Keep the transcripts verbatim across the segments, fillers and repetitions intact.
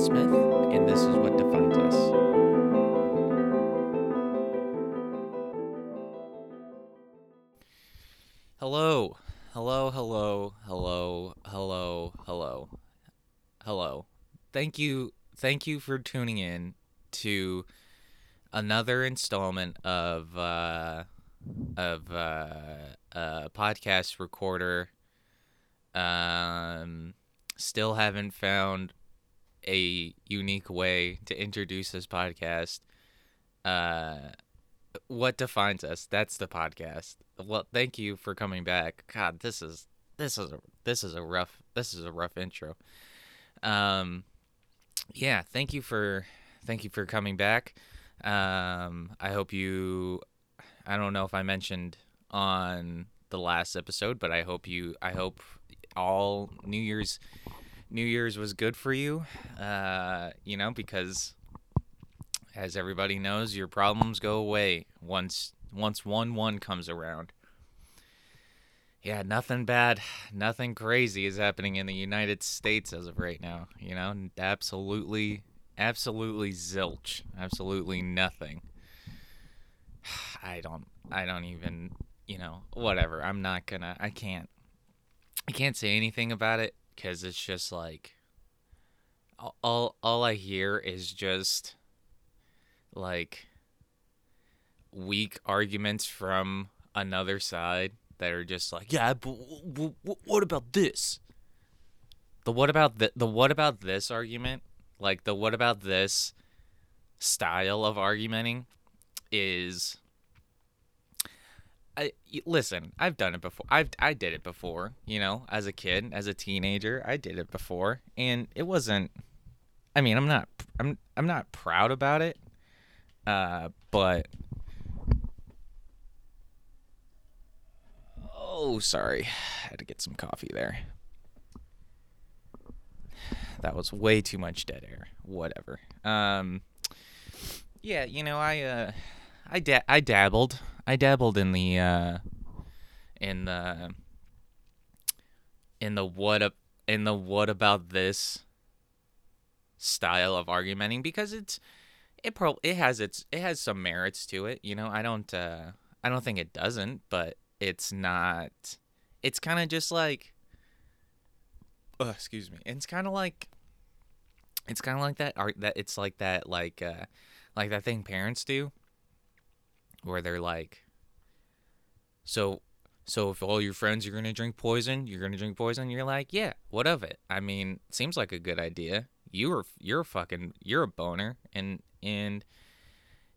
John Smith, and this is what defines us. Hello, hello, hello, hello, hello, hello, hello. Thank you, thank you for tuning in to another installment of uh, of uh, uh, podcast recorder. Um, still haven't found a unique way to introduce this podcast. Uh, what defines us? That's the podcast. Well, thank you for coming back. God, this is this is a, this is a rough this is a rough intro. Um, yeah, thank you for thank you for coming back. Um, I hope you. I don't know if I mentioned on the last episode, but I hope you. I hope all New Year's, New Year's was good for you. Uh, you know, because as everybody knows, your problems go away once once one one comes around. Yeah, nothing bad, nothing crazy is happening in the United States as of right now. You know, absolutely. Absolutely zilch. Absolutely nothing. I don't, I don't even, you know, whatever. I'm not gonna, I can't, I can't say anything about it because it's just like, all, all I hear is just like weak arguments from another side that are just like, yeah, but w- w- what about this? The what about the, the what about this argument? Like, the what about this style of argumenting is, I listen, I've done it before. I've I did it before, you know, as a kid, as a teenager, I did it before, and it wasn't. I mean, I'm not, I'm, I'm not proud about it, uh, but oh, sorry, I had to get some coffee there. That was way too much dead air. Whatever. Um, yeah, you know, I, uh, I, da- I dabbled. I dabbled in the, uh, in the, in the what, a- in the what about this style of argumenting because it's, it pro- it has its, it has some merits to it. You know, I don't, uh, I don't think it doesn't, but it's not. It's kind of just like. Oh, excuse me. And it's kind of like, it's kind of like that art that it's like that, like, uh, like that thing parents do where they're like, so, so if all your friends are going to drink poison, you're going to drink poison. You're like, yeah, what of it? I mean, seems like a good idea. You are, you're a fucking, you're a boner. And, and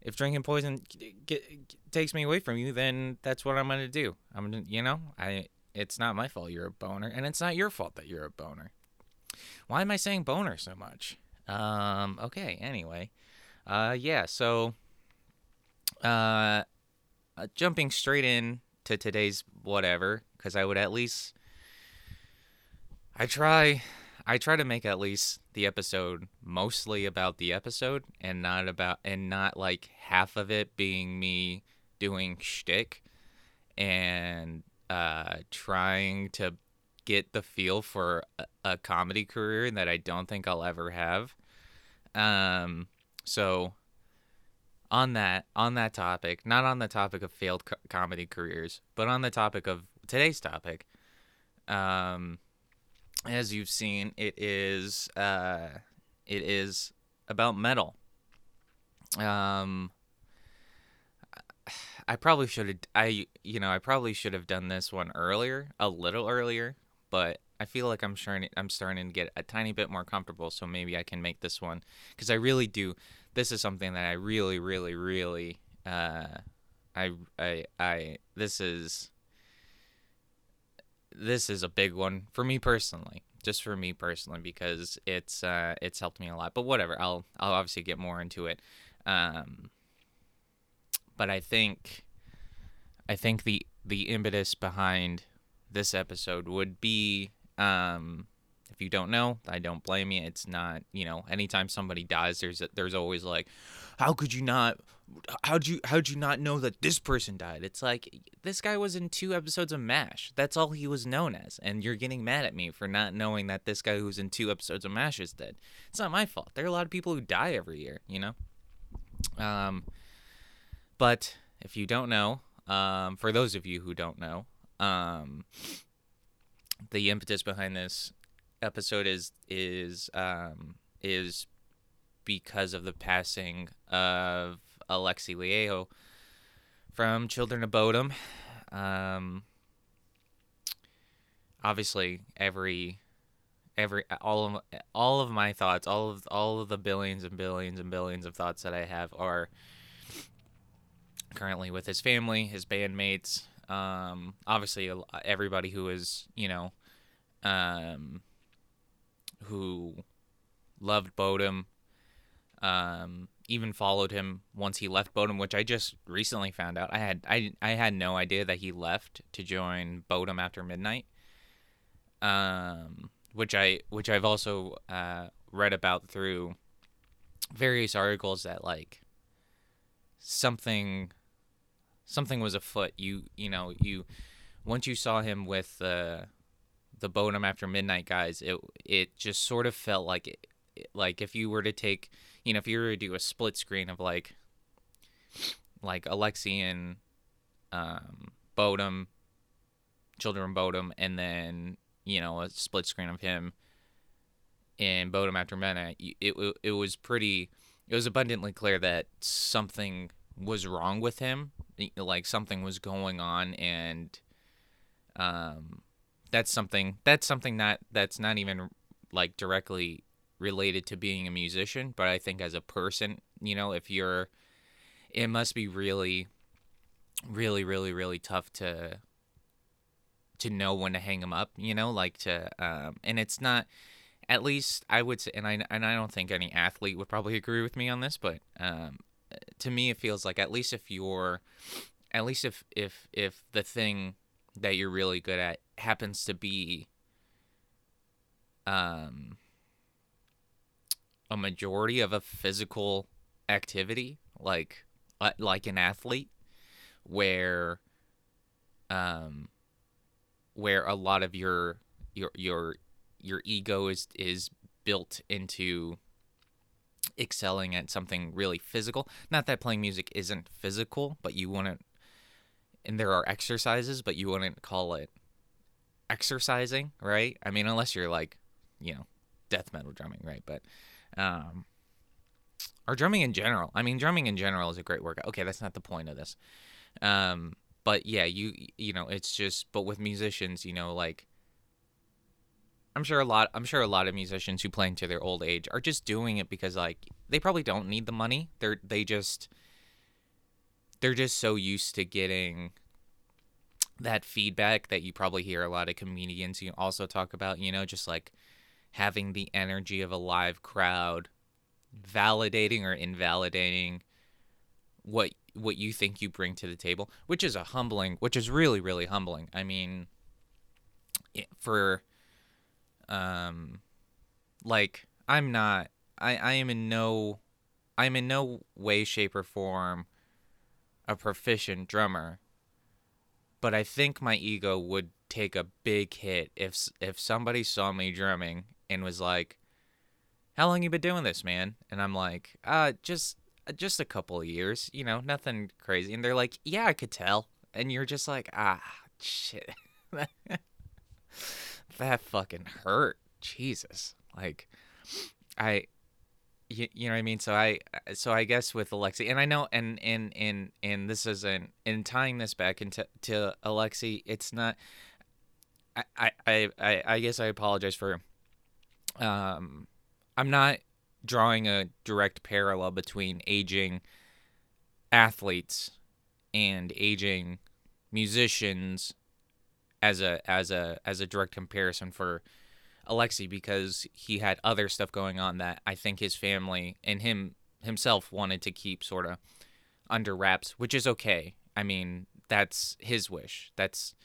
if drinking poison g- g- takes me away from you, then that's what I'm going to do. I'm, you know, I, It's not my fault you're a boner, and it's not your fault that you're a boner. Why am I saying boner so much? Um, okay, anyway. Uh, yeah, so uh, uh, jumping straight in to today's whatever, because I would at least... I try, I try to make at least the episode mostly about the episode, and not about, and not like half of it being me doing shtick, and... Uh, trying to get the feel for a, a comedy career that I don't think I'll ever have. Um, so on that, on that topic, not on the topic of failed co- comedy careers, but on the topic of today's topic, um, as you've seen, it is, uh, it is about metal. Um, I probably should have, I, you know, I probably should have done this one earlier, a little earlier, but I feel like I'm starting, I'm starting to get a tiny bit more comfortable, so maybe I can make this one, because I really do, this is something that I really, really, really, uh, I, I, I, this is, this is a big one for me personally, just for me personally, because it's, uh, it's helped me a lot, but whatever, I'll, I'll obviously get more into it, um, But I think, I think the the impetus behind this episode would be, um, if you don't know, I don't blame you. It's not, you know, anytime somebody dies, there's there's always like, how could you not how'd you how'd you not know that this person died? It's like, this guy was in two episodes of MASH. That's all he was known as, and you're getting mad at me for not knowing that this guy who's in two episodes of MASH is dead. It's not my fault. There are a lot of people who die every year, you know. Um, but if you don't know, um, for those of you who don't know, um, the impetus behind this episode is is um is because of the passing of Alexi Laiho from Children of Bodom. Um, obviously, every every all of all of my thoughts, all of all of the billions and billions and billions of thoughts that I have are currently with his family, his bandmates. Um, obviously, everybody who is you know, um, who loved Bodom. Um, even followed him once he left Bodom, which I just recently found out. I had I I had no idea that he left to join Bodom After Midnight, um, which I which I've also uh, read about through various articles that like something something was afoot. You you know you once you saw him with the uh, the Bodom After Midnight guys, it it just sort of felt like it. Like if you were to take, you know, if you were to do a split screen of like, like Alexi and um, Bodom, Children of Bodom, and then you know a split screen of him in Bodom After Midnight, it it, it was pretty, it was abundantly clear that something was wrong with him, like something was going on, and um, that's something that's something not that's not even like directly related to being a musician, but I think as a person, you know, if you're, it must be really, really, really, really tough to, to know when to hang them up, you know, like to, um, and it's not, at least I would say, and I, and I don't think any athlete would probably agree with me on this, but, um, to me, it feels like at least if you're, at least if, if, if the thing that you're really good at happens to be, um, a majority of a physical activity, like uh, like an athlete, where um where a lot of your your your your ego is is built into excelling at something really physical. Not that playing music isn't physical, but you wouldn't, and there are exercises, but you wouldn't call it exercising, right? I mean, unless you're like, you know, death metal drumming, right? But Um, or drumming in general. I mean, drumming in general is a great workout. Okay, that's not the point of this. Um, but yeah, you you know, it's just. But with musicians, you know, like I'm sure a lot. I'm sure a lot of musicians who play into their old age are just doing it because like they probably don't need the money. They're they just they're just so used to getting that feedback that you probably hear a lot of comedians you also talk about. You know, just like having the energy of a live crowd validating or invalidating what what you think you bring to the table, which is a humbling, which is really, really humbling. I mean, for, um, like, I'm not, I, I am in no, I'm in no way, shape, or form a proficient drummer, but I think my ego would take a big hit if if somebody saw me drumming and was like, how long you been doing this, man? And I'm like, uh, just, just a couple of years, you know, nothing crazy. And they're like, yeah, I could tell. And you're just like, ah, shit. That fucking hurt. Jesus. Like, I, you, you know what I mean? So I, so I guess with Alexi, and I know, and, and, and, and this isn't, and tying this back into to Alexi, it's not, I, I, I, I guess I apologize for, um, I'm not drawing a direct parallel between aging athletes and aging musicians as a as a as a direct comparison for Alexi, because he had other stuff going on that I think his family and him himself wanted to keep sort of under wraps, which is okay. I mean, that's his wish. That's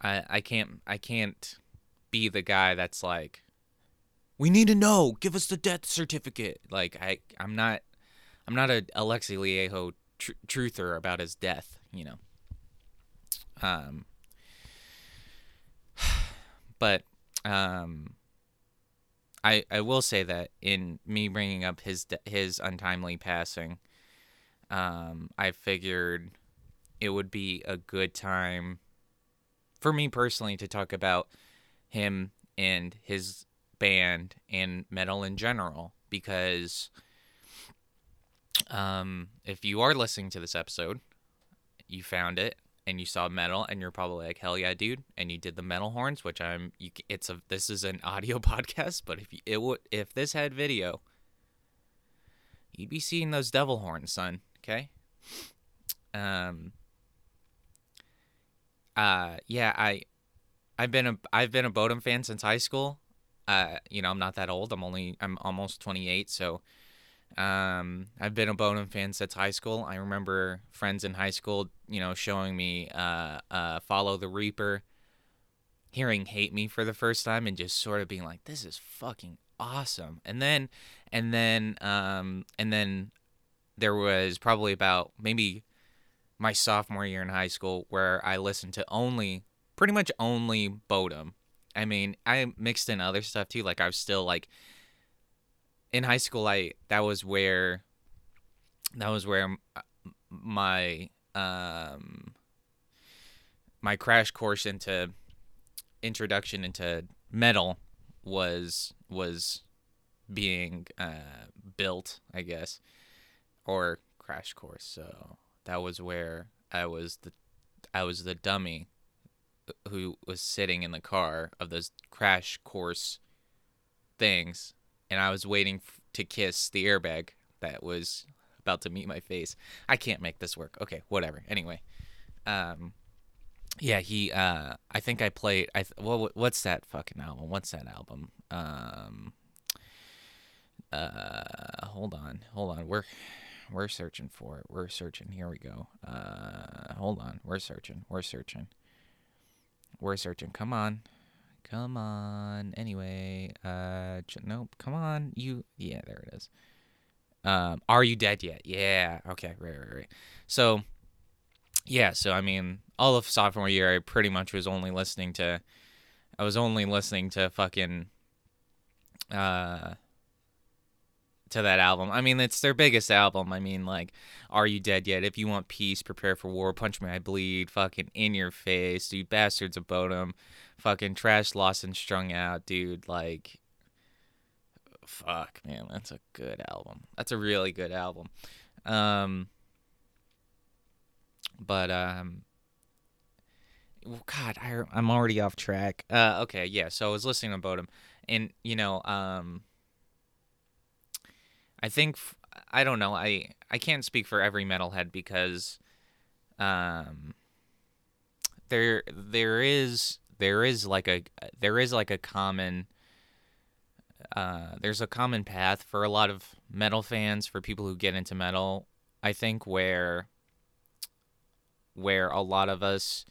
I I can't I can't be the guy that's like, we need to know. Give us the death certificate. Like I, I'm not, I'm not a Alexi Laiho tr- truther about his death, you know. Um, but um, I I will say that in me bringing up his de- his untimely passing, um, I figured it would be a good time for me personally to talk about him and his band and metal in general, because um, if you are listening to this episode, you found it and you saw metal and you're probably like, hell yeah, dude. And you did the metal horns, which I'm, you, it's a, this is an audio podcast, but if you, it would, if this had video, you'd be seeing those devil horns, son. Okay. Um, uh, yeah, I, I've been a, I've been a Bodom fan since high school. Uh, you know, I'm not that old. I'm only, I'm almost twenty-eight. So, um, I've been a Bodom fan since high school. I remember friends in high school, you know, showing me, uh, uh, Follow the Reaper, hearing Hate Me for the first time and just sort of being like, this is fucking awesome. And then, and then, um, and then there was probably about maybe my sophomore year in high school where I listened to only, pretty much only Bodom. I mean, I mixed in other stuff too. Like I was still like in high school, I, that was where, that was where my, um, my crash course into introduction into metal was, was being, uh, built, I guess, or crash course. So that was where I was the, I was the dummy who was sitting in the car of those crash course things, and I was waiting f- to kiss the airbag that was about to meet my face. I can't make this work. Okay, whatever. Anyway, um, yeah, he. Uh, I think I played. I th- well, what's that fucking album? What's that album? Um, uh, hold on, hold on. We're we're searching for it. We're searching. Here we go. Uh, hold on. We're searching. We're searching. We're searching. Come on. Come on. Anyway. Uh, ch- nope. Come on. You. Yeah, there it is. Um, Are You Dead Yet? Yeah. Okay. Right, right, right. So, yeah. So, I mean, all of sophomore year, I pretty much was only listening to, I was only listening to fucking, uh, to that album. I mean, it's their biggest album. I mean, like, Are You Dead Yet? If You Want Peace, Prepare for War, Punch Me, I Bleed, fucking In Your Face, dude, Bastards of Bodom, fucking Trash, Lost, and Strung Out, dude, like, fuck, man, that's a good album. That's a really good album. Um, but, um, God, I, I'm already off track. Uh, okay, yeah, so I was listening to Bodom, and, you know, um, I think, I don't know, I, I can't speak for every metalhead because um, there there is there is like a there is like a common uh, there's a common path for a lot of metal fans, for people who get into metal, I think, where where a lot of us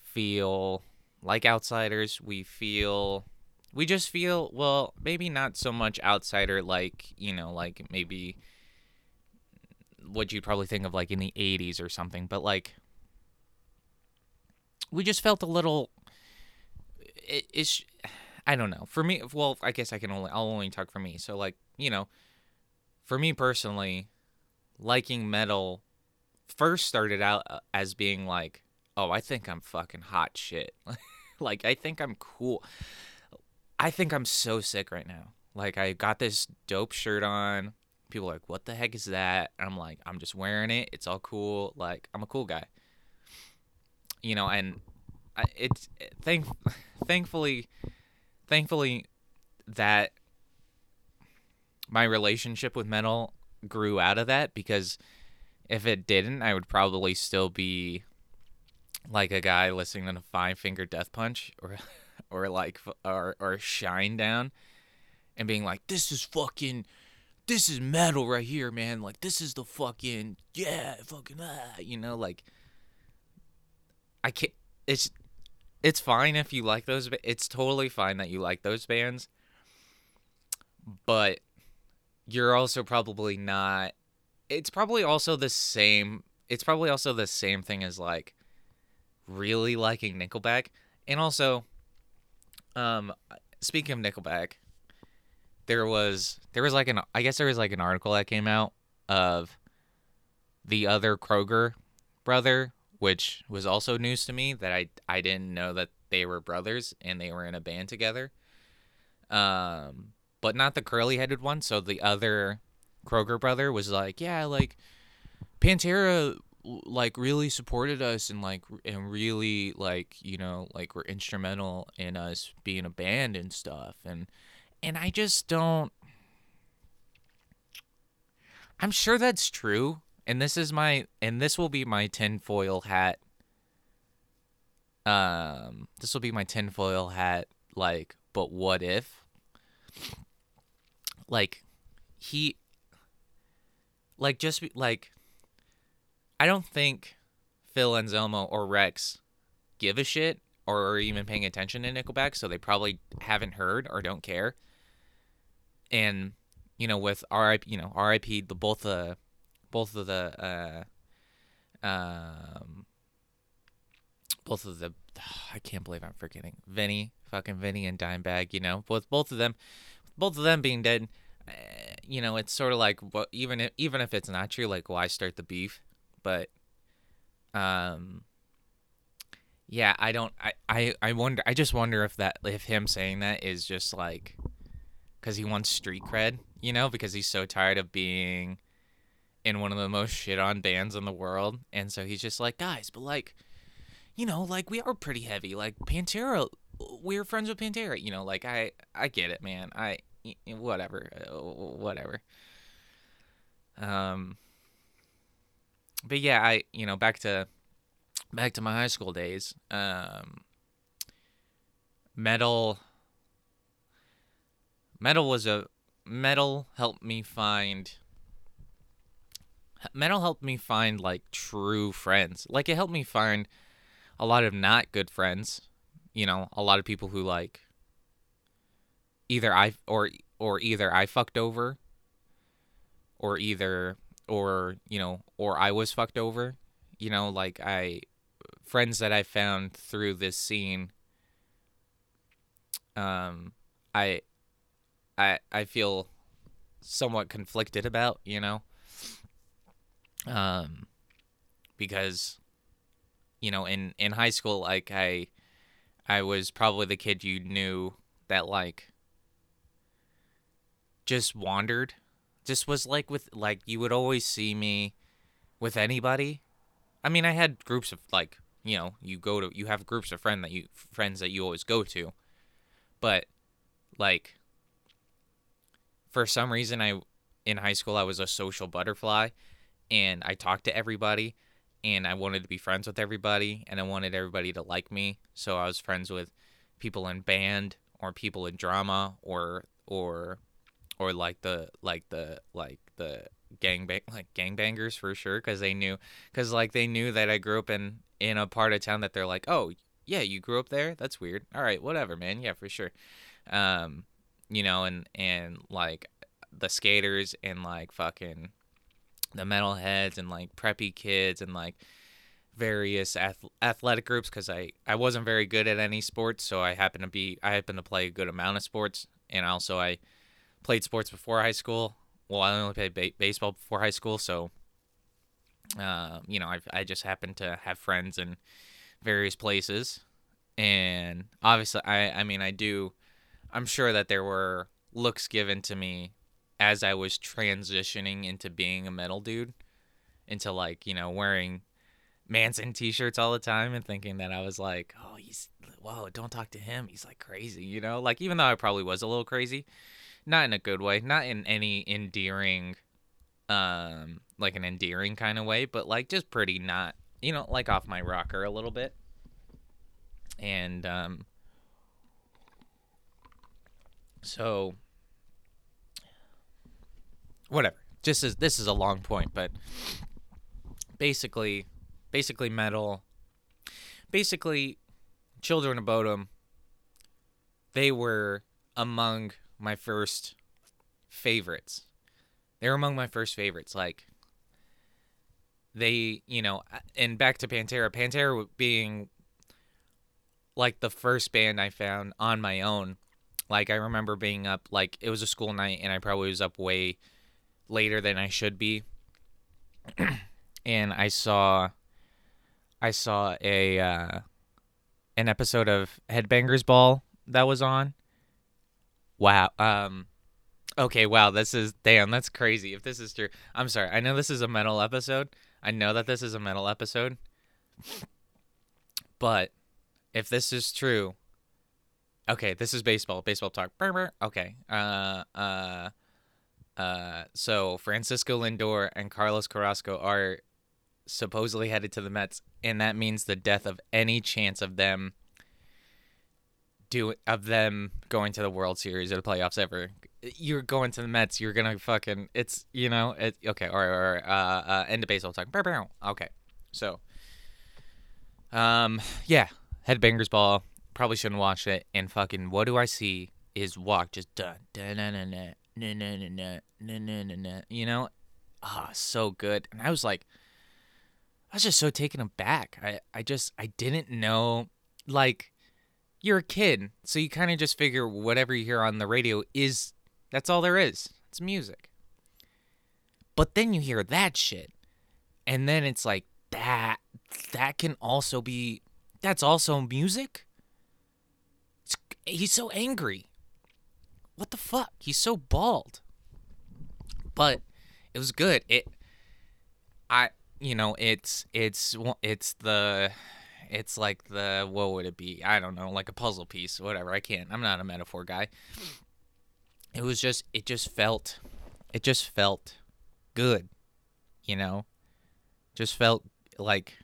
feel like outsiders. We feel We just feel, well, maybe not so much outsider, like, you know, like maybe what you'd probably think of like in the eighties or something, but like we just felt a little, it, it's, I don't know. For me, well, I guess I can only, I'll only talk for me. So like, you know, for me personally, liking metal first started out as being like, oh, I think I'm fucking hot shit. Like, I think I'm cool. I think I'm so sick right now. Like, I got this dope shirt on. People are like, what the heck is that? And I'm like, I'm just wearing it. It's all cool. Like, I'm a cool guy. You know, and I, it's it, thank, thankfully, thankfully that my relationship with metal grew out of that, because if it didn't, I would probably still be like a guy listening to Five Finger Death Punch or... or like, or, or Shinedown, and being like, this is fucking, this is metal right here, man. Like, this is the fucking, yeah, fucking, ah, you know, like, I can't, it's, it's fine if you like those, it's totally fine that you like those bands, but you're also probably not it's probably also the same. It's probably also the same thing as like really liking Nickelback. And also, um, speaking of Nickelback, there was there was like an I guess there was like an article that came out of the other Kroger brother, which was also news to me, that I I didn't know that they were brothers and they were in a band together. Um, but not the curly-headed one. So the other Kroger brother was like, yeah, like Pantera like really supported us and like and really like, you know, like were instrumental in us being a band and stuff. And and I just don't. I'm sure that's true. And this is my, and this will be my tinfoil hat. Um, this will be my tinfoil hat. Like, but what if? Like, he. Like, just be, like. I don't think Phil Anselmo or Rex give a shit or are even paying attention to Nickelback, so they probably haven't heard or don't care. And you know, with R I P, you know, R I P the both the. Both of the, uh, um, both of the, I can't believe I'm forgetting Vinnie, fucking Vinnie and Dimebag. You know, with both of them, both of them being dead, uh, you know, it's sort of like, well, even if, even if it's not true, like, why start the beef? But, um, yeah, I don't, I, I, I wonder, I just wonder if that, if him saying that is just like, because he wants street cred, you know, because he's so tired of being in one of the most shit on bands in the world. And so he's just like, guys, but like, you know, like we are pretty heavy. Like Pantera, we're friends with Pantera. You know, like I, I get it, man. I, whatever, whatever. Um, but yeah, I, you know, back to, back to my high school days. Um, metal, metal was a, metal helped me find. Metal helped me find, like, true friends. Like, it helped me find a lot of not good friends. You know, a lot of people who, like, either I, or, or either I fucked over, or either, or, you know, or I was fucked over. You know, like, I, friends that I found through this scene, um, I, I, I feel somewhat conflicted about, you know? Um, because, you know, in, in high school, like I, I was probably the kid you knew that like just wandered, just was like with, like, you would always see me with anybody. I mean, I had groups of like, you know, you go to, you have groups of friend that you, friends that you always go to, but like, for some reason I, in high school, I was a social butterfly. And I talked to everybody, and I wanted to be friends with everybody, and I wanted everybody to like me. So I was friends with people in band, or people in drama, or or or like the like the like the gang bang, like gangbangers for sure, because they knew, because like they knew that I grew up in in a part of town that they're like, oh yeah, you grew up there? That's weird. All right, whatever, man. Yeah, for sure. Um, you know, and and like the skaters and like fucking. The metalheads and like preppy kids and like various ath- athletic groups, because I, I wasn't very good at any sports, so I happened to be I happened to play a good amount of sports, and also I played sports before high school. Well, I only played ba- baseball before high school, so uh, you know I I just happened to have friends in various places, and obviously I I mean I do I'm sure that there were looks given to me as I was transitioning into being a metal dude, into like, you know, wearing Manson t-shirts all the time and thinking that I was like, oh, he's, whoa, don't talk to him. He's like crazy, you know, like, even though I probably was a little crazy, not in a good way, not in any endearing, um, like an endearing kind of way, but like just pretty not, you know, like off my rocker a little bit. And, um, so whatever. Just as this is a long point, but basically, basically metal, basically, Children of Bodom. They were among my first favorites. They were among my first favorites. Like they, you know, and back to Pantera, Pantera being like the first band I found on my own. Like, I remember being up, like, it was a school night, and I probably was up way later than I should be. And I saw, I saw a, uh, an episode of Headbangers Ball that was on. Wow. Um, okay, wow, this is, damn, that's crazy. If this is true, I'm sorry. I know this is a metal episode. I know that this is a metal episode. But if this is true... Okay, this is baseball. Baseball talk. Okay. Uh, uh, uh, so Francisco Lindor and Carlos Carrasco are supposedly headed to the Mets, and that means the death of any chance of them do of them going to the World Series or the playoffs ever. You're going to the Mets. You're gonna fucking. It's you know. It, okay. All right. All right. Uh, uh, end of baseball talk. Okay. So, um, yeah, Headbangers Ball. Probably shouldn't watch it, and fucking what do I see is Walk just dun dun dun dun dun dun dun dun dun dun dun, you know, ah, oh, so good. And I was like, I was just so taken aback. I, I just I didn't know, like, you're a kid, so you kind of just figure whatever you hear on the radio is that's all there is. It's music. But then you hear that shit, and then it's like that that can also be that's also music. He's so angry. What the fuck? He's so bald. But it was good. It, I, you know, it's, it's, it's the, it's like the, what would it be? I don't know, like a puzzle piece, whatever. I can't, I'm not a metaphor guy. It was just, it just felt, it just felt good, you know? Just felt like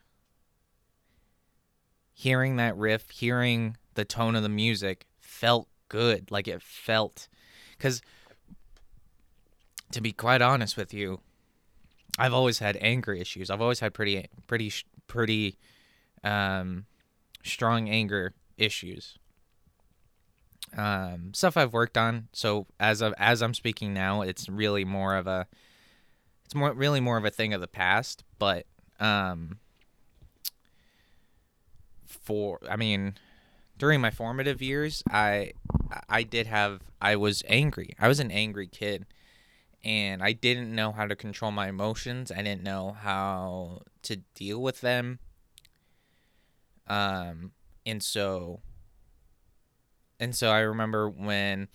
hearing that riff, hearing the tone of the music felt good. Like, it felt... Because, to be quite honest with you, I've always had anger issues. I've always had pretty, pretty, pretty um, strong anger issues. Um, stuff I've worked on. So, as of as I'm speaking now, it's really more of a... It's more really more of a thing of the past. But, um... For... I mean... During my formative years, I I did have, I was angry. I was an angry kid, and I didn't know how to control my emotions. I didn't know how to deal with them. Um, and so, and so I remember when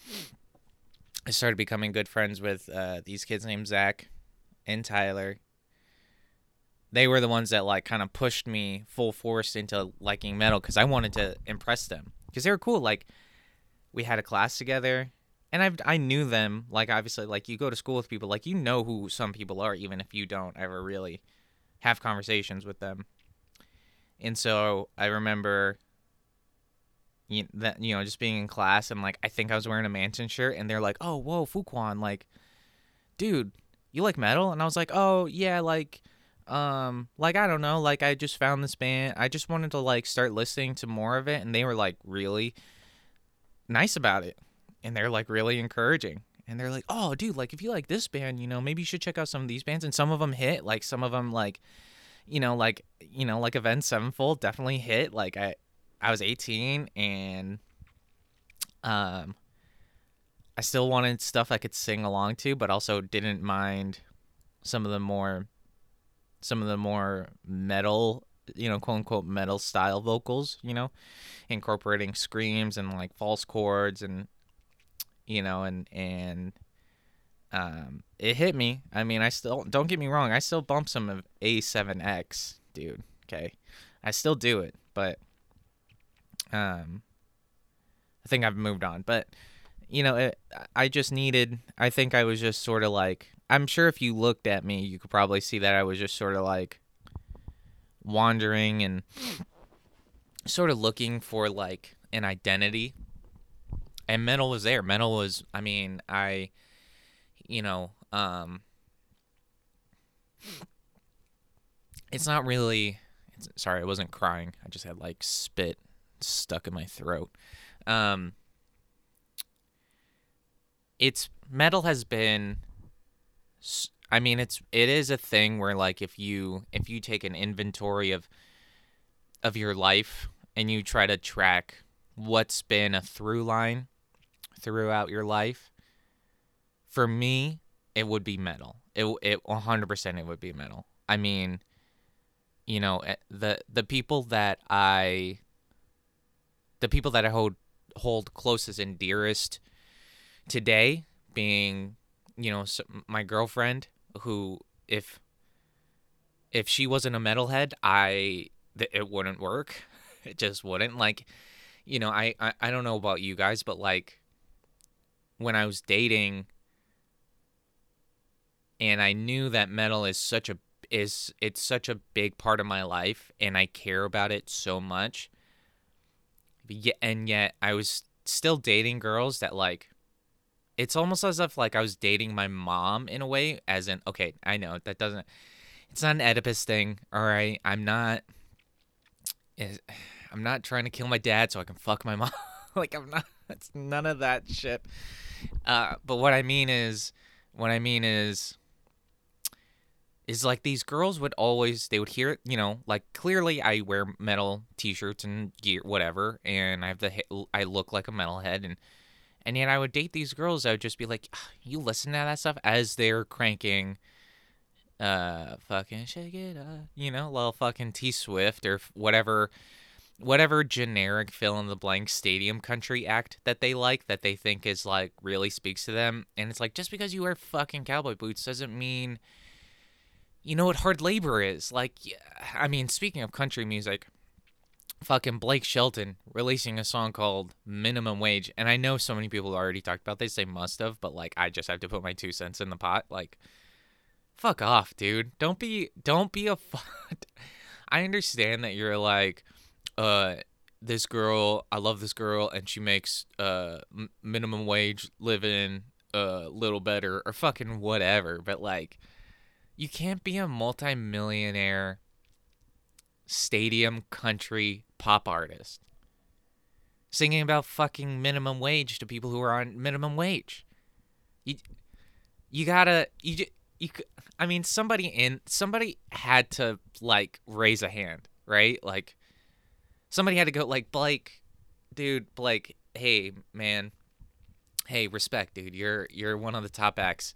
I started becoming good friends with uh, these kids named Zach and Tyler. They were the ones that, like, kind of pushed me full force into liking metal because I wanted to impress them because they were cool. Like, we had a class together, and I I knew them. Like, obviously, like, you go to school with people. Like, you know who some people are, even if you don't ever really have conversations with them. And so I remember, you know, that, you know, just being in class, and, like, I think I was wearing a Manson shirt, and they're like, oh, whoa, Fuquan, like, dude, you like metal? And I was like, oh, yeah, like... Um, like, I don't know, like, I just found this band, I just wanted to, like, start listening to more of it, and they were, like, really nice about it, and they're, like, really encouraging, and they're like, oh, dude, like, if you like this band, you know, maybe you should check out some of these bands, and some of them hit, like, some of them, like, you know, like, you know, like, Avenged Sevenfold definitely hit, like, I, I was eighteen, and, um, I still wanted stuff I could sing along to, but also didn't mind some of the more... some of the more metal, you know, quote-unquote metal style vocals, you know, incorporating screams and, like, false chords and, you know, and, and um, it hit me. I mean, I still, don't get me wrong, I still bump some of A seven X, dude, okay? I still do it, but um, I think I've moved on. But, you know, it, I just needed, I think I was just sort of like, I'm sure if you looked at me, you could probably see that I was just sort of, like, wandering and sort of looking for, like, an identity. And metal was there. Metal was, I mean, I, you know, um, it's not really, it's, sorry, I wasn't crying. I just had, like, spit stuck in my throat. Um, it's, metal has been... I mean, it's it is a thing where, like, if you if you take an inventory of of your life and you try to track what's been a through line throughout your life, for me, it would be metal. It it one hundred percent it would be metal. I mean, you know, the the people that I the people that I hold hold closest and dearest today being, you know, my girlfriend, who if if she wasn't a metalhead, I th- it wouldn't work. It just wouldn't. Like, you know, I, I, I don't know about you guys, but like when I was dating and I knew that metal is such a is it's such a big part of my life and I care about it so much. And yet I was still dating girls that, like, it's almost as if, like, I was dating my mom in a way, as in, okay, I know that doesn't, it's not an Oedipus thing. All right. I'm not, I'm not trying to kill my dad so I can fuck my mom. Like, I'm not, it's none of that shit. Uh, but what I mean is, what I mean is, is like these girls would always, they would hear, you know, like, clearly I wear metal t-shirts and gear, whatever, and I have the, I look like a metalhead, and, and yet I would date these girls. I would just be like, you listen to that stuff as they're cranking, uh, fucking shake it up, you know, little fucking T-Swift or whatever, whatever generic fill in the blank stadium country act that they like, that they think is, like, really speaks to them. And it's like, just because you wear fucking cowboy boots doesn't mean you know what hard labor is. Like, I mean, speaking of country music, fucking Blake Shelton releasing a song called Minimum Wage. And I know so many people already talked about this. They must have. But, like, I just have to put my two cents in the pot. Like, fuck off, dude. Don't be, don't be a fuck. I understand that you're like, uh, this girl, I love this girl, and she makes uh m- minimum wage living a little better or fucking whatever. But, like, you can't be a multimillionaire stadium country pop artist singing about fucking minimum wage to people who are on minimum wage. You, you gotta, you, you. I mean, somebody in somebody had to, like, raise a hand, right? Like, somebody had to go, like, Blake, dude, Blake, hey, man, hey, respect, dude. You're you're one of the top acts.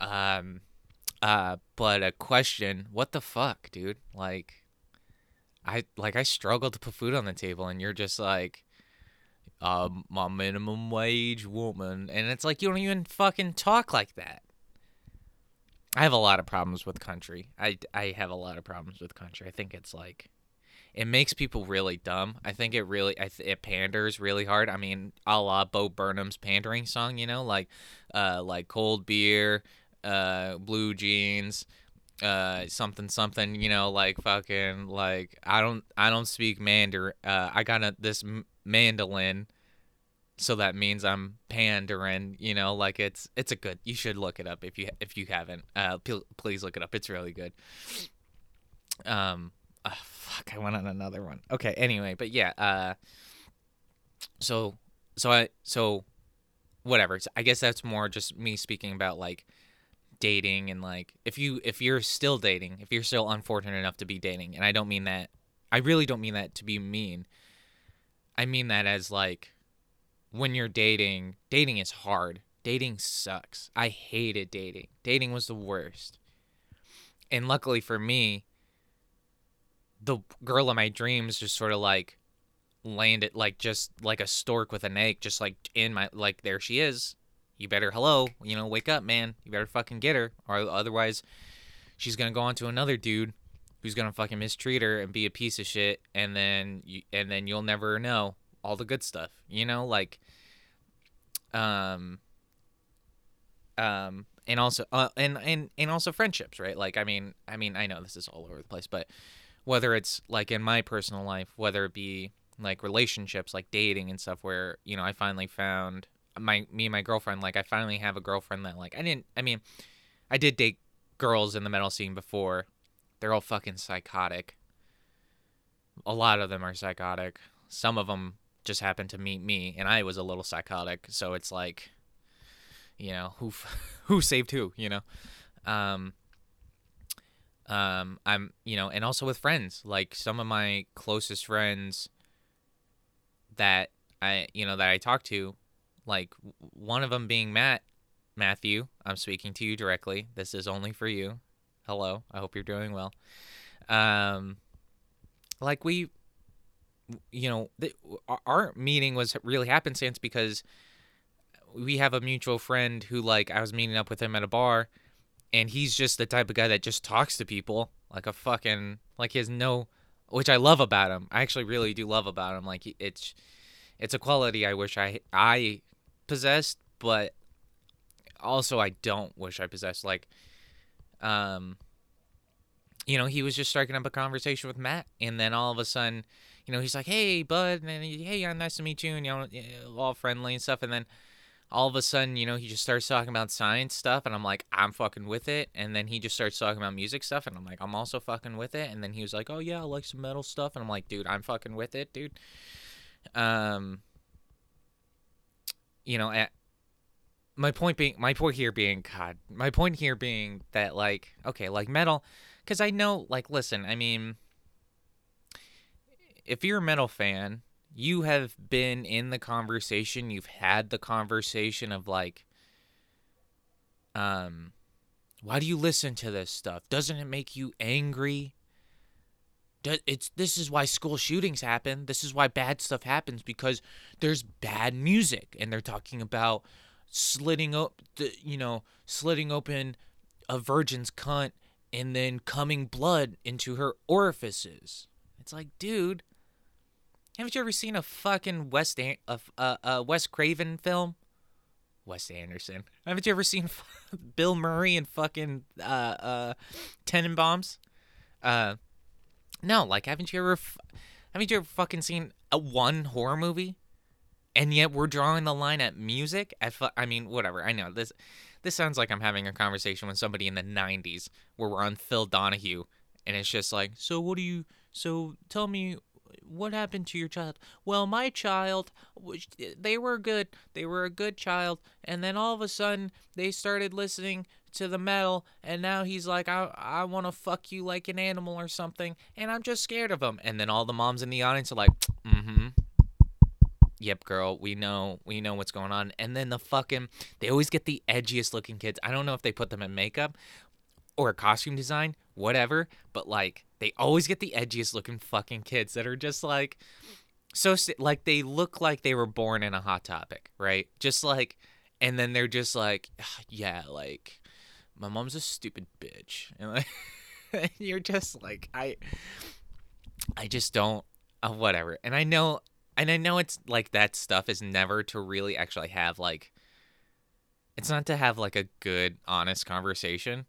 Um. Uh, but a question, what the fuck, dude? Like, I, like, I struggle to put food on the table, and you're just like, um, my minimum wage woman. And it's like, you don't even fucking talk like that. I have a lot of problems with country. I, I have a lot of problems with country. I think it's like, it makes people really dumb. I think it really, I th- it panders really hard. I mean, a la Bo Burnham's pandering song, you know, like, uh, like cold beer, uh blue jeans, uh something something, you know, like fucking, like, i don't i don't speak Mandarin, uh I got a, this m- mandolin, so that means I'm pandering, you know, like, it's it's a good, you should look it up if you if you haven't, uh p- please look it up, it's really good. Um oh, fuck, I went on another one. Okay, anyway, but yeah, uh so so i so whatever, I guess that's more just me speaking about, like, dating, and, like, if you if you're still dating, if you're still unfortunate enough to be dating, and I don't mean that, I really don't mean that to be mean. I mean that as, like, when you're dating, dating is hard. Dating sucks. I hated dating. Dating was the worst. And luckily for me, the girl of my dreams just sort of, like, landed, like, just like a stork with an egg, just, like, in my, like, there she is. You better, hello, you know, wake up, man. You better fucking get her, or otherwise she's going to go on to another dude who's going to fucking mistreat her and be a piece of shit, and then you, and then you'll never know all the good stuff, you know, like, um, um, and also, uh, and, and, and also friendships, right? Like, I mean, I mean, I know this is all over the place, but whether it's, like, in my personal life, whether it be, like, relationships, like dating and stuff, where, you know, I finally found my me and my girlfriend, like, I finally have a girlfriend that, like, I didn't, I mean, I did date girls in the metal scene before. They're all fucking psychotic. A lot of them are psychotic. Some of them just happened to meet me, and I was a little psychotic, so it's like, you know, who who saved who, you know? Um, um, I'm, you know, and also with friends, like some of my closest friends that I, you know, that I talk to, like one of them being Matt, Matthew, I'm speaking to you directly. This is only for you. Hello. I hope you're doing well. Um, like we, you know, the, our meeting was really happenstance because we have a mutual friend who, like, I was meeting up with him at a bar, and he's just the type of guy that just talks to people like a fucking, like he has no, which I love about him. I actually really do love about him. Like it's, it's a quality I wish I, I possessed, but also I don't wish I possessed. Like, um, you know, he was just striking up a conversation with Matt, and then all of a sudden, you know, he's like, "Hey, bud," and then, "Hey, nice to meet you," and you know, all friendly and stuff, and then all of a sudden, you know, he just starts talking about science stuff, and I'm like, I'm fucking with it. And then he just starts talking about music stuff, and I'm like, I'm also fucking with it. And then he was like, "Oh yeah, I like some metal stuff," and I'm like, dude, I'm fucking with it, dude. Um, you know, at, my point being, my point here being, God, my point here being that, like, okay, like metal, because I know, like, listen, I mean, if you're a metal fan, you have been in the conversation, you've had the conversation of like, um, why do you listen to this stuff? Doesn't it make you angry? Do- it's this is why school shootings happen. This is why bad stuff happens, because there's bad music, and they're talking about slitting up, the, you know, slitting open a virgin's cunt and then coming blood into her orifices. It's like, dude. Haven't you ever seen a fucking Wes An- a, a, a Wes Craven film? Wes Anderson. Haven't you ever seen f- Bill Murray and fucking uh, uh, Tenenbaums? Uh, no, like, haven't you ever, f- haven't you ever fucking seen a one horror movie? And yet we're drawing the line at music. At fu- I mean, whatever. I know this. This sounds like I'm having a conversation with somebody in the nineties where we're on Phil Donahue, and it's just like, so what do you? So tell me. What happened to your child? Well, my child, they were good. They were a good child. And then all of a sudden, they started listening to the metal. And now he's like, I I want to fuck you like an animal or something. And I'm just scared of him. And then all the moms in the audience are like, mm-hmm. Yep, girl, we know. We know what's going on. And then the fucking, they always get the edgiest looking kids. I don't know if they put them in makeup or costume design, whatever. But like, they always get the edgiest looking fucking kids that are just like, so st- like they look like they were born in a Hot Topic, right? Just like, and then they're just like, yeah, like my mom's a stupid bitch. And like, you're just like, I, I just don't, uh, whatever. And I know, and I know it's like that stuff is never to really actually have like, it's not to have like a good, honest conversation.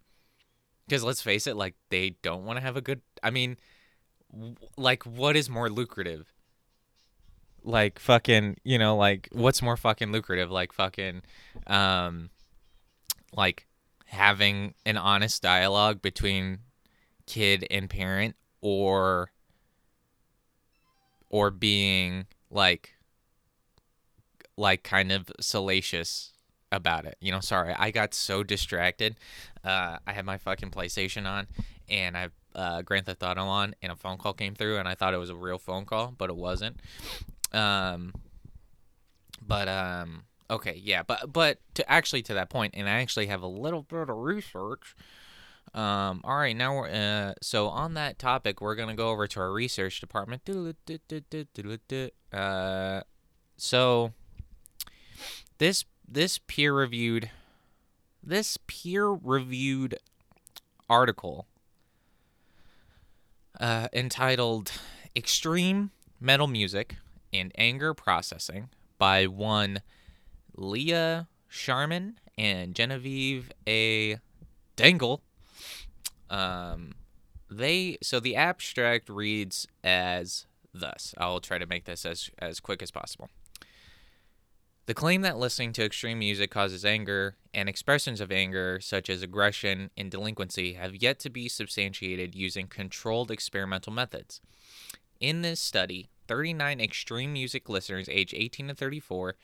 Because let's face it, like, they don't want to have a good, I mean, w- like, what is more lucrative? Like, fucking, you know, like, what's more fucking lucrative? Like, fucking, um, like, having an honest dialogue between kid and parent, or, or being, like, like, kind of salacious about it. You know, sorry, I got so distracted. Uh, I had my fucking PlayStation on, and I uh, Grand Theft Auto on, and a phone call came through, and I thought it was a real phone call, but it wasn't. Um, but um, okay, yeah, but but to actually to that point, and I actually have a little bit of research. Um, all right, now we're uh, so on that topic, we're gonna go over to our research department. Uh, so this this peer-reviewed. This peer-reviewed article uh, entitled Extreme Metal Music and Anger Processing by one Leah Sharman and Genevieve A. Dangle. Um, they so the abstract reads as thus. I'll try to make this as, as quick as possible. The claim that listening to extreme music causes anger and expressions of anger, such as aggression and delinquency, have yet to be substantiated using controlled experimental methods. In this study, thirty-nine extreme music listeners aged eighteen to thirty-four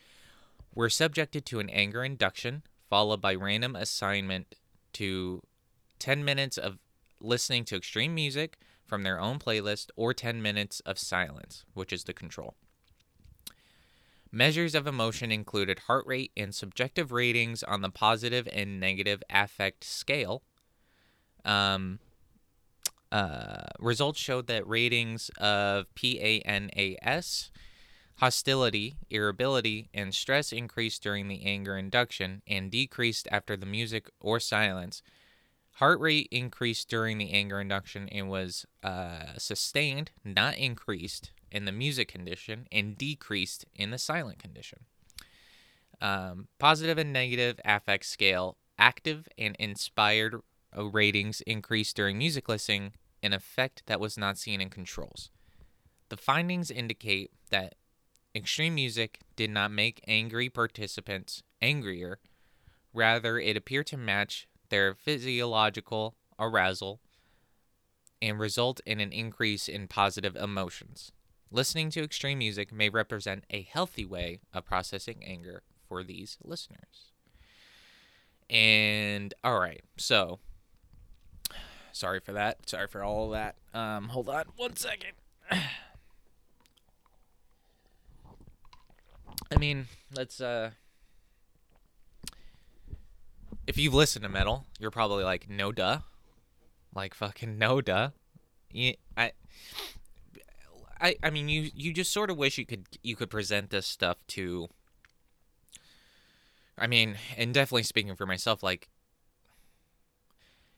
were subjected to an anger induction, followed by random assignment to ten minutes of listening to extreme music from their own playlist, or ten minutes of silence, which is the control. Measures of emotion included heart rate and subjective ratings on the positive and negative affect scale. Um, uh, results showed that ratings of PANAS, hostility, irritability, and stress increased during the anger induction and decreased after the music or silence. Heart rate increased during the anger induction and was uh, sustained, not increased, in the music condition and decreased in the silent condition. Um, positive and negative affect scale, active and inspired ratings increased during music listening, an effect that was not seen in controls. The findings indicate that extreme music did not make angry participants angrier. Rather, it appeared to match their physiological arousal and result in an increase in positive emotions. Listening to extreme music may represent a healthy way of processing anger for these listeners. And, all right, so, sorry for that. Sorry for all of that. Um, hold on one second. I mean, let's, uh... if you've listened to metal, you're probably like, no duh. Like, fucking no duh. Yeah, I, I, I mean, you, you just sort of wish you could you could present this stuff to... I mean, and definitely speaking for myself, like...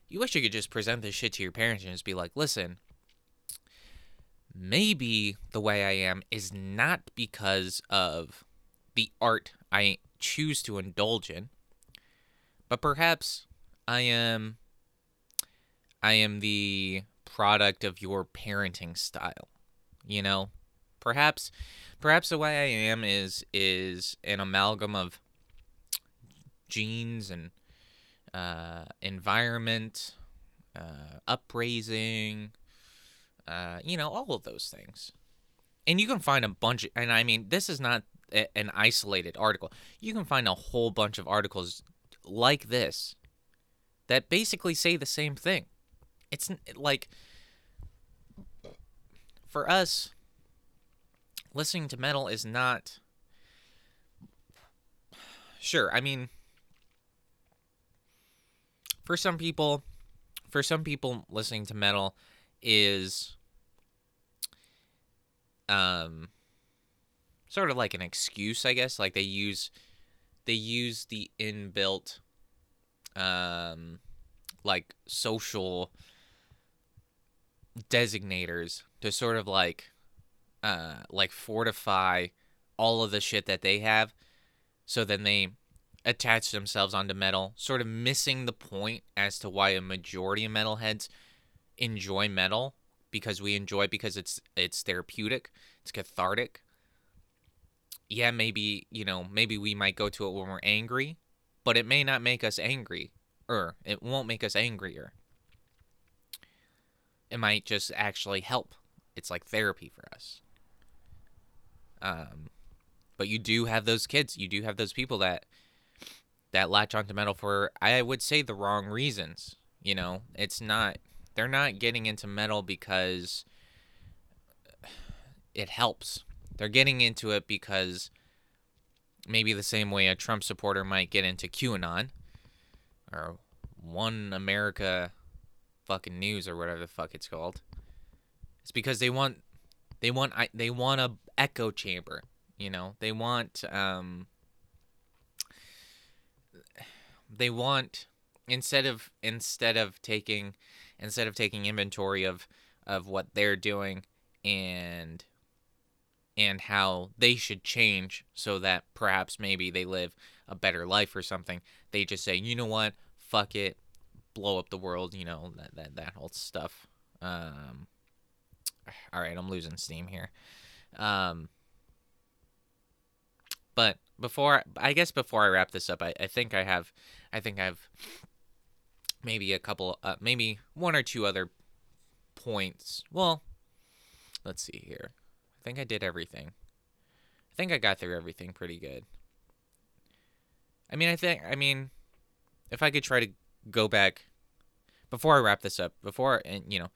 you wish you could just present this shit to your parents and just be like, listen... maybe the way I am is not because of the art I choose to indulge in, but perhaps I am I am the product of your parenting style, you know? Perhaps perhaps the way I am is is an amalgam of genes and uh, environment, uh, upraising, uh, you know, all of those things. And you can find a bunch of, and I mean, this is not a, an isolated article. You can find a whole bunch of articles like this that basically say the same thing. It's like, for us, listening to metal is not, sure, I mean, for some people, for some people listening to metal is um sort of like an excuse, I guess. Like they use they use the inbuilt um like social designators to sort of like uh like fortify all of the shit that they have, so then they attach themselves onto metal, sort of missing the point as to why a majority of metalheads enjoy metal, because we enjoy it because it's it's therapeutic, it's cathartic. Yeah, maybe, you know, maybe we might go to it when we're angry, but it may not make us angry, or it won't make us angrier. It might just actually help. It's like therapy for us. Um, but you do have those kids, you do have those people that that latch onto metal for, I would say, the wrong reasons. You know, it's not. They're not getting into metal because it helps. They're getting into it because maybe the same way a Trump supporter might get into QAnon or One America fucking News or whatever the fuck it's called. It's because they want they want they want a echo chamber, you know. They want um they want instead of instead of taking Instead of taking inventory of, of what they're doing and and how they should change so that perhaps maybe they live a better life or something, they just say, you know what, fuck it, blow up the world, you know, that that, that whole stuff. Um, all right, I'm losing steam here. Um, but before, I guess before I wrap this up, I, I think I have, I think I've... maybe a couple, uh, maybe one or two other points. Well, let's see here. I think I did everything. I think I got through everything pretty good. I mean, I think, I mean, if I could try to go back, before I wrap this up, before, and you know,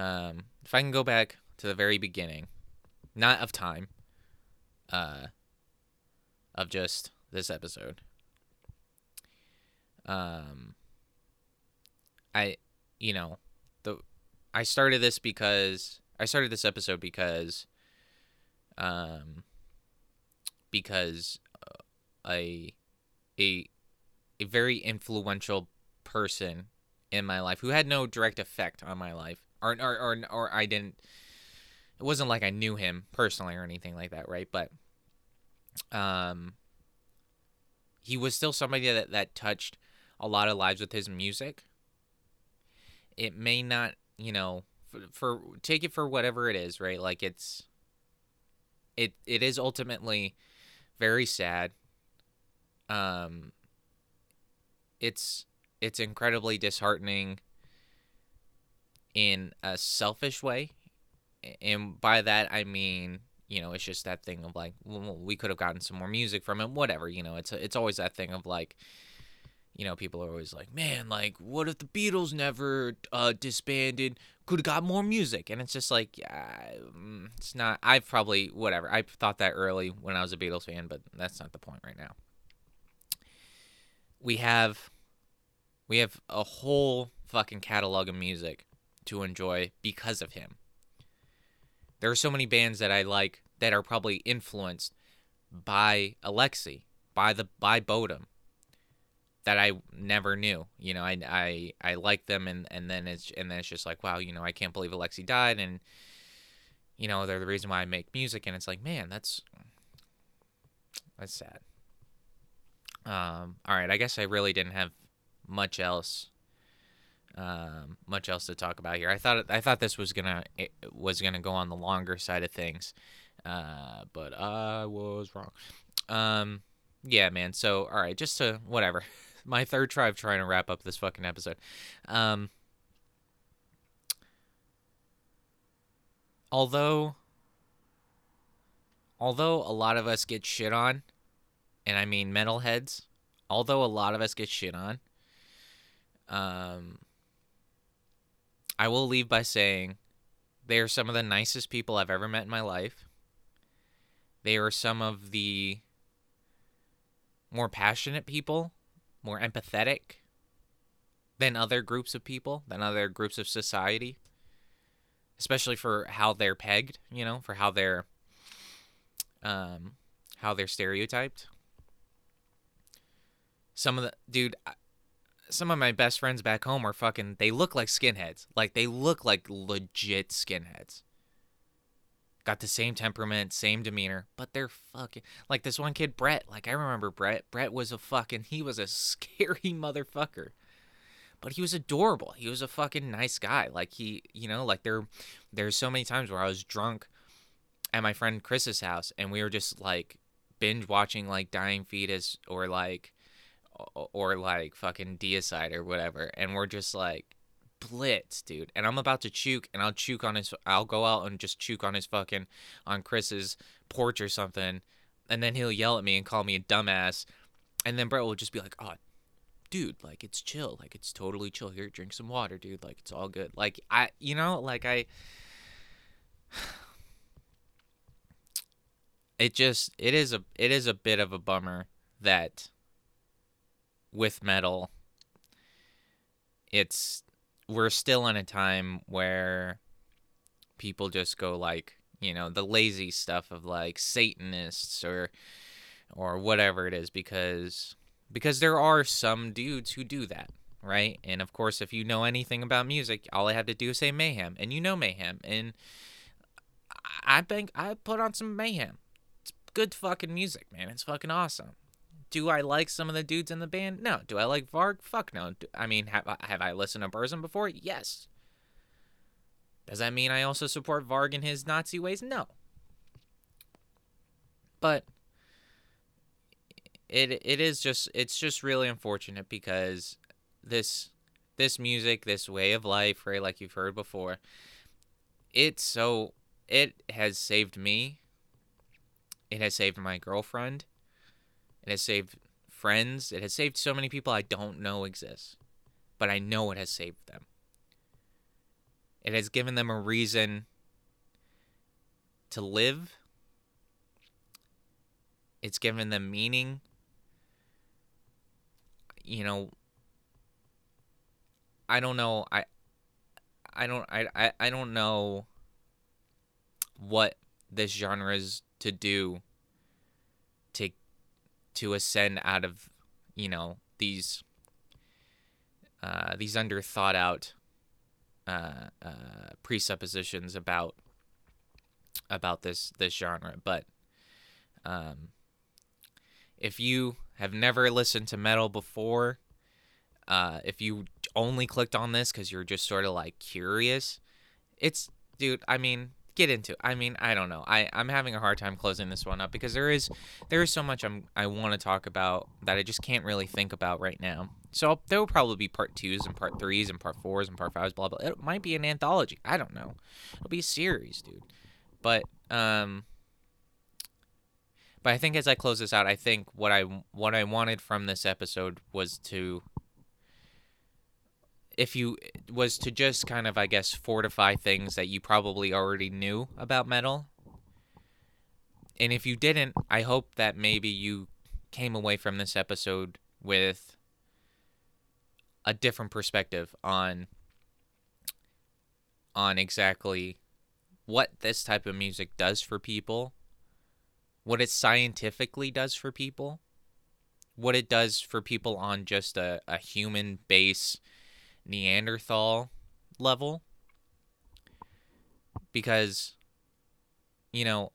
um, if I can go back to the very beginning, not of time, uh, of just this episode. Um, I, you know, the, I started this because I started this episode because, um, because a, a, a very influential person in my life who had no direct effect on my life, or, or, or, or I didn't, it wasn't like I knew him personally or anything like that. Right. But, um, he was still somebody that, that touched a lot of lives with his music. It may not, you know, for, for take it for whatever it is, right? Like it's, it, it is ultimately very sad. Um, it's, it's incredibly disheartening in a selfish way. And by that, I mean, you know, it's just that thing of like, well, we could have gotten some more music from him, whatever, you know, it's, it's always that thing of like, you know, people are always like, man, like, what if the Beatles never uh, disbanded, could have got more music? And it's just like, yeah, it's not, I've probably, whatever, I thought that early when I was a Beatles fan, but that's not the point right now. We have, we have a whole fucking catalog of music to enjoy because of him. There are so many bands that I like that are probably influenced by Alexi, by the by Bodom, that I never knew. You know, I I, I like them, and, and then it's and then it's just like, wow, you know, I can't believe Alexi died, and you know, they're the reason why I make music, and it's like, man, that's that's sad. Um, all right, I guess I really didn't have much else. Um, much else to talk about here. I thought I thought this was gonna it was gonna go on the longer side of things, uh, but I was wrong. Um, yeah, man. So all right, just to whatever. My third try of trying to wrap up this fucking episode. Um, although, although a lot of us get shit on, and I mean metalheads. Although a lot of us get shit on. Um. I will leave by saying they are some of the nicest people I've ever met in my life. They are some of the more passionate people, more empathetic than other groups of people, than other groups of society, especially for how they're pegged, you know, for how they're um, how they're stereotyped. Some of the dude. I, Some of my best friends back home are fucking, they look like skinheads. Like, they look like legit skinheads. Got the same temperament, same demeanor, but they're fucking, like this one kid, Brett, like I remember Brett. Brett was a fucking, he was a scary motherfucker. But he was adorable. He was a fucking nice guy. Like he, you know, like there, there's so many times where I was drunk at my friend Chris's house and we were just like binge watching like Dying Fetus or like, or like fucking Deicide or whatever, and we're just like blitz, dude, and I'm about to choke, and I'll choke on his I'll go out and just choke on his fucking on Chris's porch or something, and then he'll yell at me and call me a dumbass, and then Brett will just be like, oh dude, like it's chill, like it's totally chill, here, drink some water, dude, like it's all good. Like I you know like I it just it is a it is a bit of a bummer that with metal, it's we're still in a time where people just go like, you know, the lazy stuff of like Satanists or or whatever it is, because because there are some dudes who do that, right? And of course, if you know anything about music, all I have to do is say Mayhem, and you know Mayhem, and I think I put on some Mayhem. It's good fucking music, man. It's fucking awesome. Do I like some of the dudes in the band? No. Do I like Varg? Fuck no. Do, I mean, have, have I listened to Burzum before? Yes. Does that mean I also support Varg in his Nazi ways? No. But it it is just it's just really unfortunate because this this music, this way of life, right, like you've heard before, it's so it has saved me. It has saved my girlfriend. It has saved friends. It has saved so many people I don't know exist. but I know it has saved them. It has given them a reason to live. It's given them meaning. You know, I don't know. I, I don't. I, I, I don't know what this genre is to do to to ascend out of, you know, these uh, these under thought out uh, uh, presuppositions about about this this genre, but. Um, if you have never listened to metal before, uh, if you only clicked on this because you're just sort of like curious, it's, dude, I mean, get into it. I mean, I don't know. I, I'm having a hard time closing this one up because there is, there is so much I'm, I want to talk about that I just can't really think about right now. So I'll, there will probably be part twos and part threes and part fours and part fives, blah, blah. It might be an anthology. I don't know. It'll be a series, dude. But, um... But I think as I close this out, I think what I what I wanted from this episode was to, if you was to just kind of, I guess, fortify things that you probably already knew about metal. And if you didn't, I hope that maybe you came away from this episode with a different perspective on on exactly what this type of music does for people. What it scientifically does for people, what it does for people on just a, a human base Neanderthal level. Because, you know,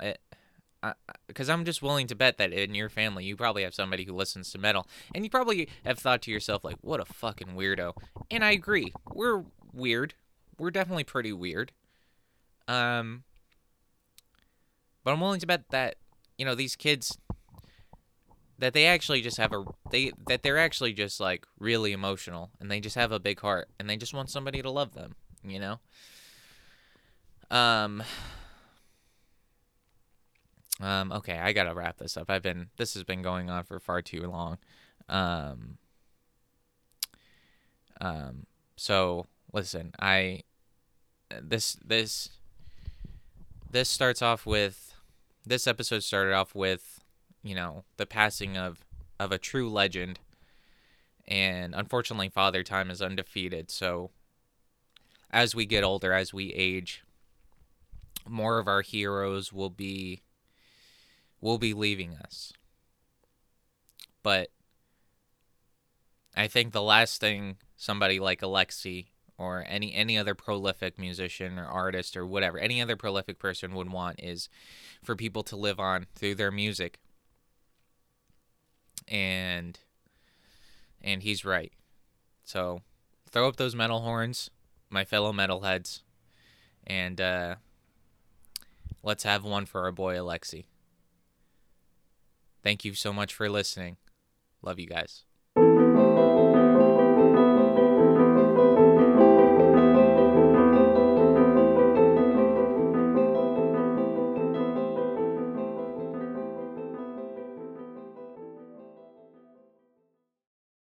because I'm just willing to bet that in your family, you probably have somebody who listens to metal. And you probably have thought to yourself, like, what a fucking weirdo. And I agree. We're weird. We're definitely pretty weird. Um, but I'm willing to bet that, you know, these kids, that they actually just have a, they that they're actually just, like, really emotional, and they just have a big heart, and they just want somebody to love them, you know? Um, um okay, I gotta wrap this up. I've been, this has been going on for far too long. Um, um so, listen, I, this, this, this starts off with, This episode started off with, you know, the passing of, of a true legend. And unfortunately, Father Time is undefeated. So as we get older, as we age, more of our heroes will be will be leaving us. But I think the last thing somebody like Alexi or any any other prolific musician or artist or whatever, any other prolific person would want is for people to live on through their music. And and he's right. So throw up those metal horns, my fellow metalheads, and uh, let's have one for our boy Alexi. Thank you so much for listening. Love you guys.